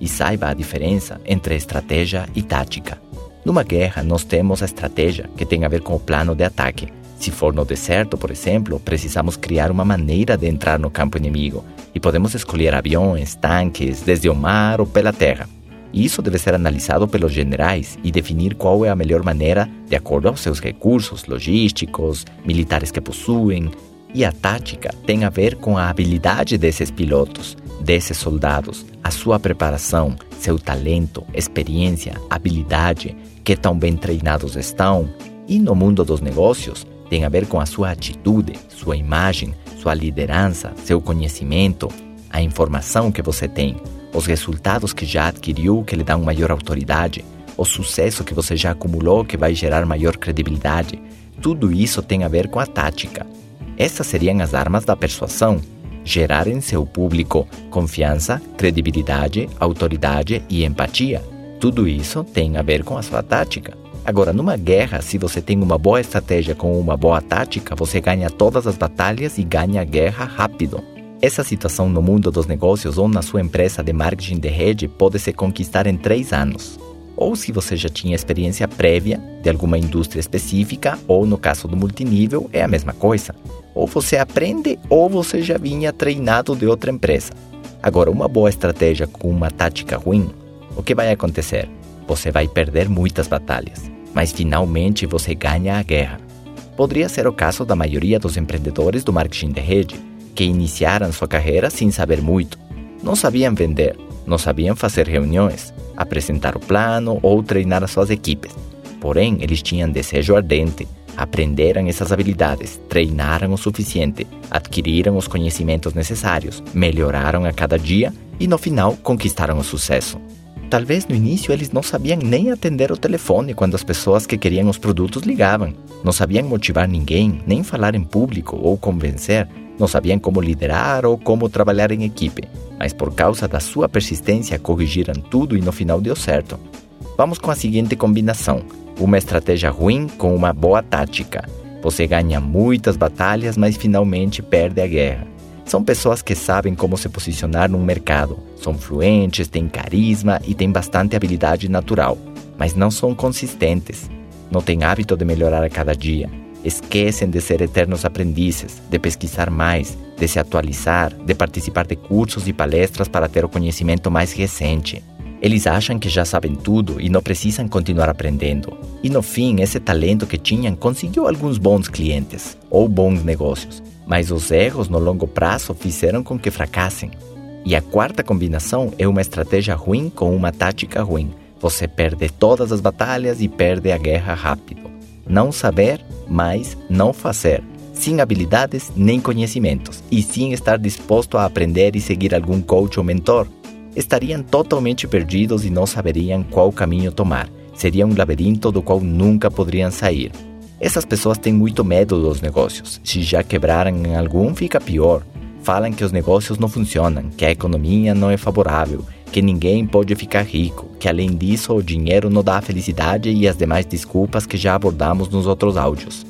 e saiba a diferença entre estratégia e tática. Numa guerra, nós temos a estratégia, que tem a ver com o plano de ataque. Se for no deserto, por exemplo, precisamos criar uma maneira de entrar no campo inimigo e podemos escolher aviões, tanques, desde o mar ou pela terra. Isso deve ser analisado pelos generais e definir qual é a melhor maneira de acordo aos seus recursos logísticos, militares que possuem. E a tática tem a ver com a habilidade desses pilotos, desses soldados, a sua preparação, seu talento, experiência, habilidade, que tão bem treinados estão. E no mundo dos negócios, tem a ver com a sua atitude, sua imagem, sua liderança, seu conhecimento, a informação que você tem, os resultados que já adquiriu que lhe dão maior autoridade, o sucesso que você já acumulou que vai gerar maior credibilidade. Tudo isso tem a ver com a tática. Essas seriam as armas da persuasão: gerar em seu público confiança, credibilidade, autoridade e empatia. Tudo isso tem a ver com a sua tática. Agora, numa guerra, se você tem uma boa estratégia com uma boa tática, você ganha todas as batalhas e ganha a guerra rápido. Essa situação no mundo dos negócios ou na sua empresa de marketing de rede pode se conquistar em 3 anos. Ou se você já tinha experiência prévia de alguma indústria específica, ou no caso do multinível, é a mesma coisa. Ou você aprende ou você já vinha treinado de outra empresa. Agora, uma boa estratégia com uma tática ruim, o que vai acontecer? Você vai perder muitas batalhas, mas finalmente você ganha a guerra. Poderia ser o caso da maioria dos empreendedores do marketing de rede, que iniciaram sua carreira sem saber muito. Não sabiam vender, não sabiam fazer reuniões, apresentar o plano ou treinar as suas equipes. Porém, eles tinham desejo ardente, aprenderam essas habilidades, treinaram o suficiente, adquiriram os conhecimentos necessários, melhoraram a cada dia e, no final, conquistaram o sucesso. Talvez no início eles não sabiam nem atender o telefone quando as pessoas que queriam os produtos ligavam. Não sabiam motivar ninguém, nem falar em público ou convencer. Não sabiam como liderar ou como trabalhar em equipe. Mas por causa da sua persistência corrigiram tudo e no final deu certo. Vamos com a seguinte combinação: uma estratégia ruim com uma boa tática. Você ganha muitas batalhas, mas finalmente perde a guerra. São pessoas que sabem como se posicionar num mercado, são fluentes, têm carisma e têm bastante habilidade natural, mas não são consistentes, não têm hábito de melhorar a cada dia, esquecem de ser eternos aprendizes, de pesquisar mais, de se atualizar, de participar de cursos e palestras para ter o conhecimento mais recente. Eles acham que já sabem tudo e não precisam continuar aprendendo. E no fim, esse talento que tinham conseguiu alguns bons clientes ou bons negócios, mas os erros no longo prazo fizeram com que fracassem. E a quarta combinação é uma estratégia ruim com uma tática ruim. Você perde todas as batalhas e perde a guerra rápido. Não saber, mas não fazer. Sem habilidades nem conhecimentos. E sem estar disposto a aprender e seguir algum coach ou mentor. Estariam totalmente perdidos e não saberiam qual caminho tomar. Seria um labirinto do qual nunca poderiam sair. Essas pessoas têm muito medo dos negócios. Se já quebraram em algum, fica pior. Falam que os negócios não funcionam, que a economia não é favorável, que ninguém pode ficar rico, que além disso o dinheiro não dá felicidade e as demais desculpas que já abordamos nos outros áudios.